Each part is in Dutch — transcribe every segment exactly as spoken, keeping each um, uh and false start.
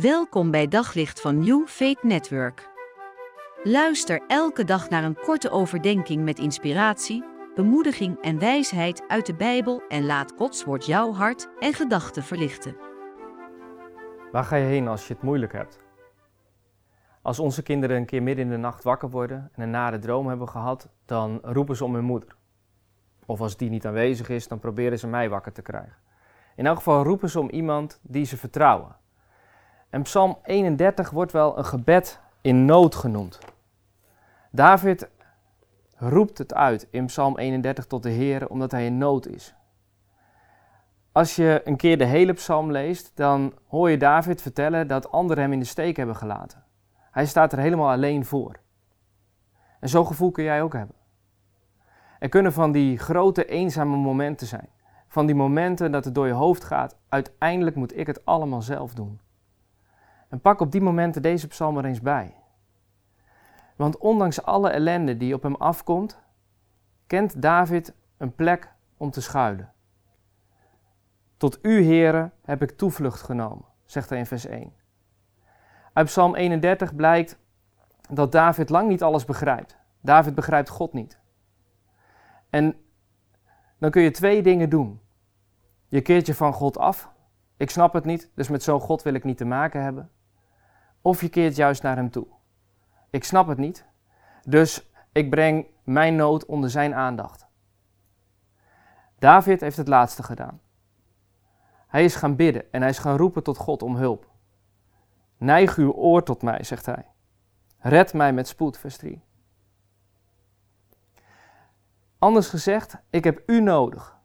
Welkom bij Daglicht van New Faith Network. Luister elke dag naar een korte overdenking met inspiratie, bemoediging en wijsheid uit de Bijbel en laat Gods woord jouw hart en gedachten verlichten. Waar ga je heen als je het moeilijk hebt? Als onze kinderen een keer midden in de nacht wakker worden en een nare droom hebben gehad, dan roepen ze om hun moeder. Of als die niet aanwezig is, dan proberen ze mij wakker te krijgen. In elk geval roepen ze om iemand die ze vertrouwen. En Psalm eenendertig wordt wel een gebed in nood genoemd. David roept het uit in Psalm eenendertig tot de HEERE omdat hij in nood is. Als je een keer de hele psalm leest, dan hoor je David vertellen dat anderen hem in de steek hebben gelaten. Hij staat er helemaal alleen voor. En zo'n gevoel kun jij ook hebben. Er kunnen van die grote eenzame momenten zijn. Van die momenten dat het door je hoofd gaat, uiteindelijk moet ik het allemaal zelf doen. En pak op die momenten deze psalm er eens bij. Want ondanks alle ellende die op hem afkomt, kent David een plek om te schuilen. Tot u, Heere, heb ik toevlucht genomen, zegt hij in vers één. Uit Psalm eenendertig blijkt dat David lang niet alles begrijpt. David begrijpt God niet. En dan kun je twee dingen doen. Je keert je van God af. Ik snap het niet, dus met zo'n God wil ik niet te maken hebben. Of je keert juist naar hem toe. Ik snap het niet, dus ik breng mijn nood onder zijn aandacht. David heeft het laatste gedaan. Hij is gaan bidden en hij is gaan roepen tot God om hulp. Neig uw oor tot mij, zegt hij. Red mij met spoed, vers drie. Anders gezegd, ik heb u nodig.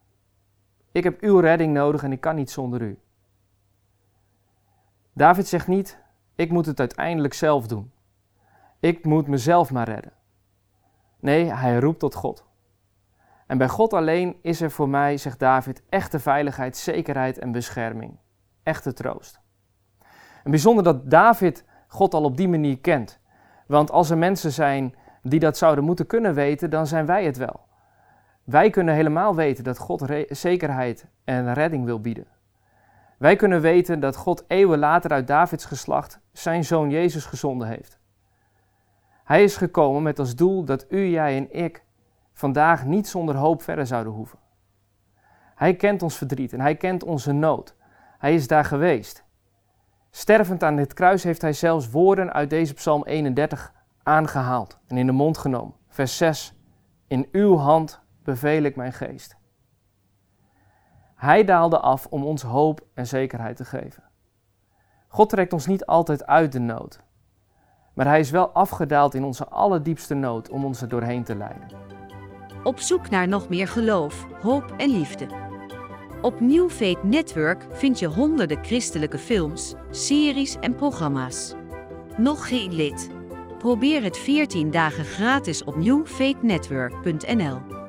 Ik heb uw redding nodig en ik kan niet zonder u. David zegt niet, ik moet het uiteindelijk zelf doen. Ik moet mezelf maar redden. Nee, hij roept tot God. En bij God alleen is er voor mij, zegt David, echte veiligheid, zekerheid en bescherming. Echte troost. En bijzonder dat David God al op die manier kent. Want als er mensen zijn die dat zouden moeten kunnen weten, dan zijn wij het wel. Wij kunnen helemaal weten dat God re- zekerheid en redding wil bieden. Wij kunnen weten dat God eeuwen later uit Davids geslacht zijn zoon Jezus gezonden heeft. Hij is gekomen met als doel dat u, jij en ik vandaag niet zonder hoop verder zouden hoeven. Hij kent ons verdriet en hij kent onze nood. Hij is daar geweest. Stervend aan dit kruis heeft hij zelfs woorden uit deze Psalm eenendertig aangehaald en in de mond genomen. Vers zes. In uw hand beveel ik mijn geest. Hij daalde af om ons hoop en zekerheid te geven. God trekt ons niet altijd uit de nood. Maar hij is wel afgedaald in onze allerdiepste nood om ons er doorheen te leiden. Op zoek naar nog meer geloof, hoop en liefde. Op New Faith Network vind je honderden christelijke films, series en programma's. Nog geen lid? Probeer het veertien dagen gratis op new faith network punt n l.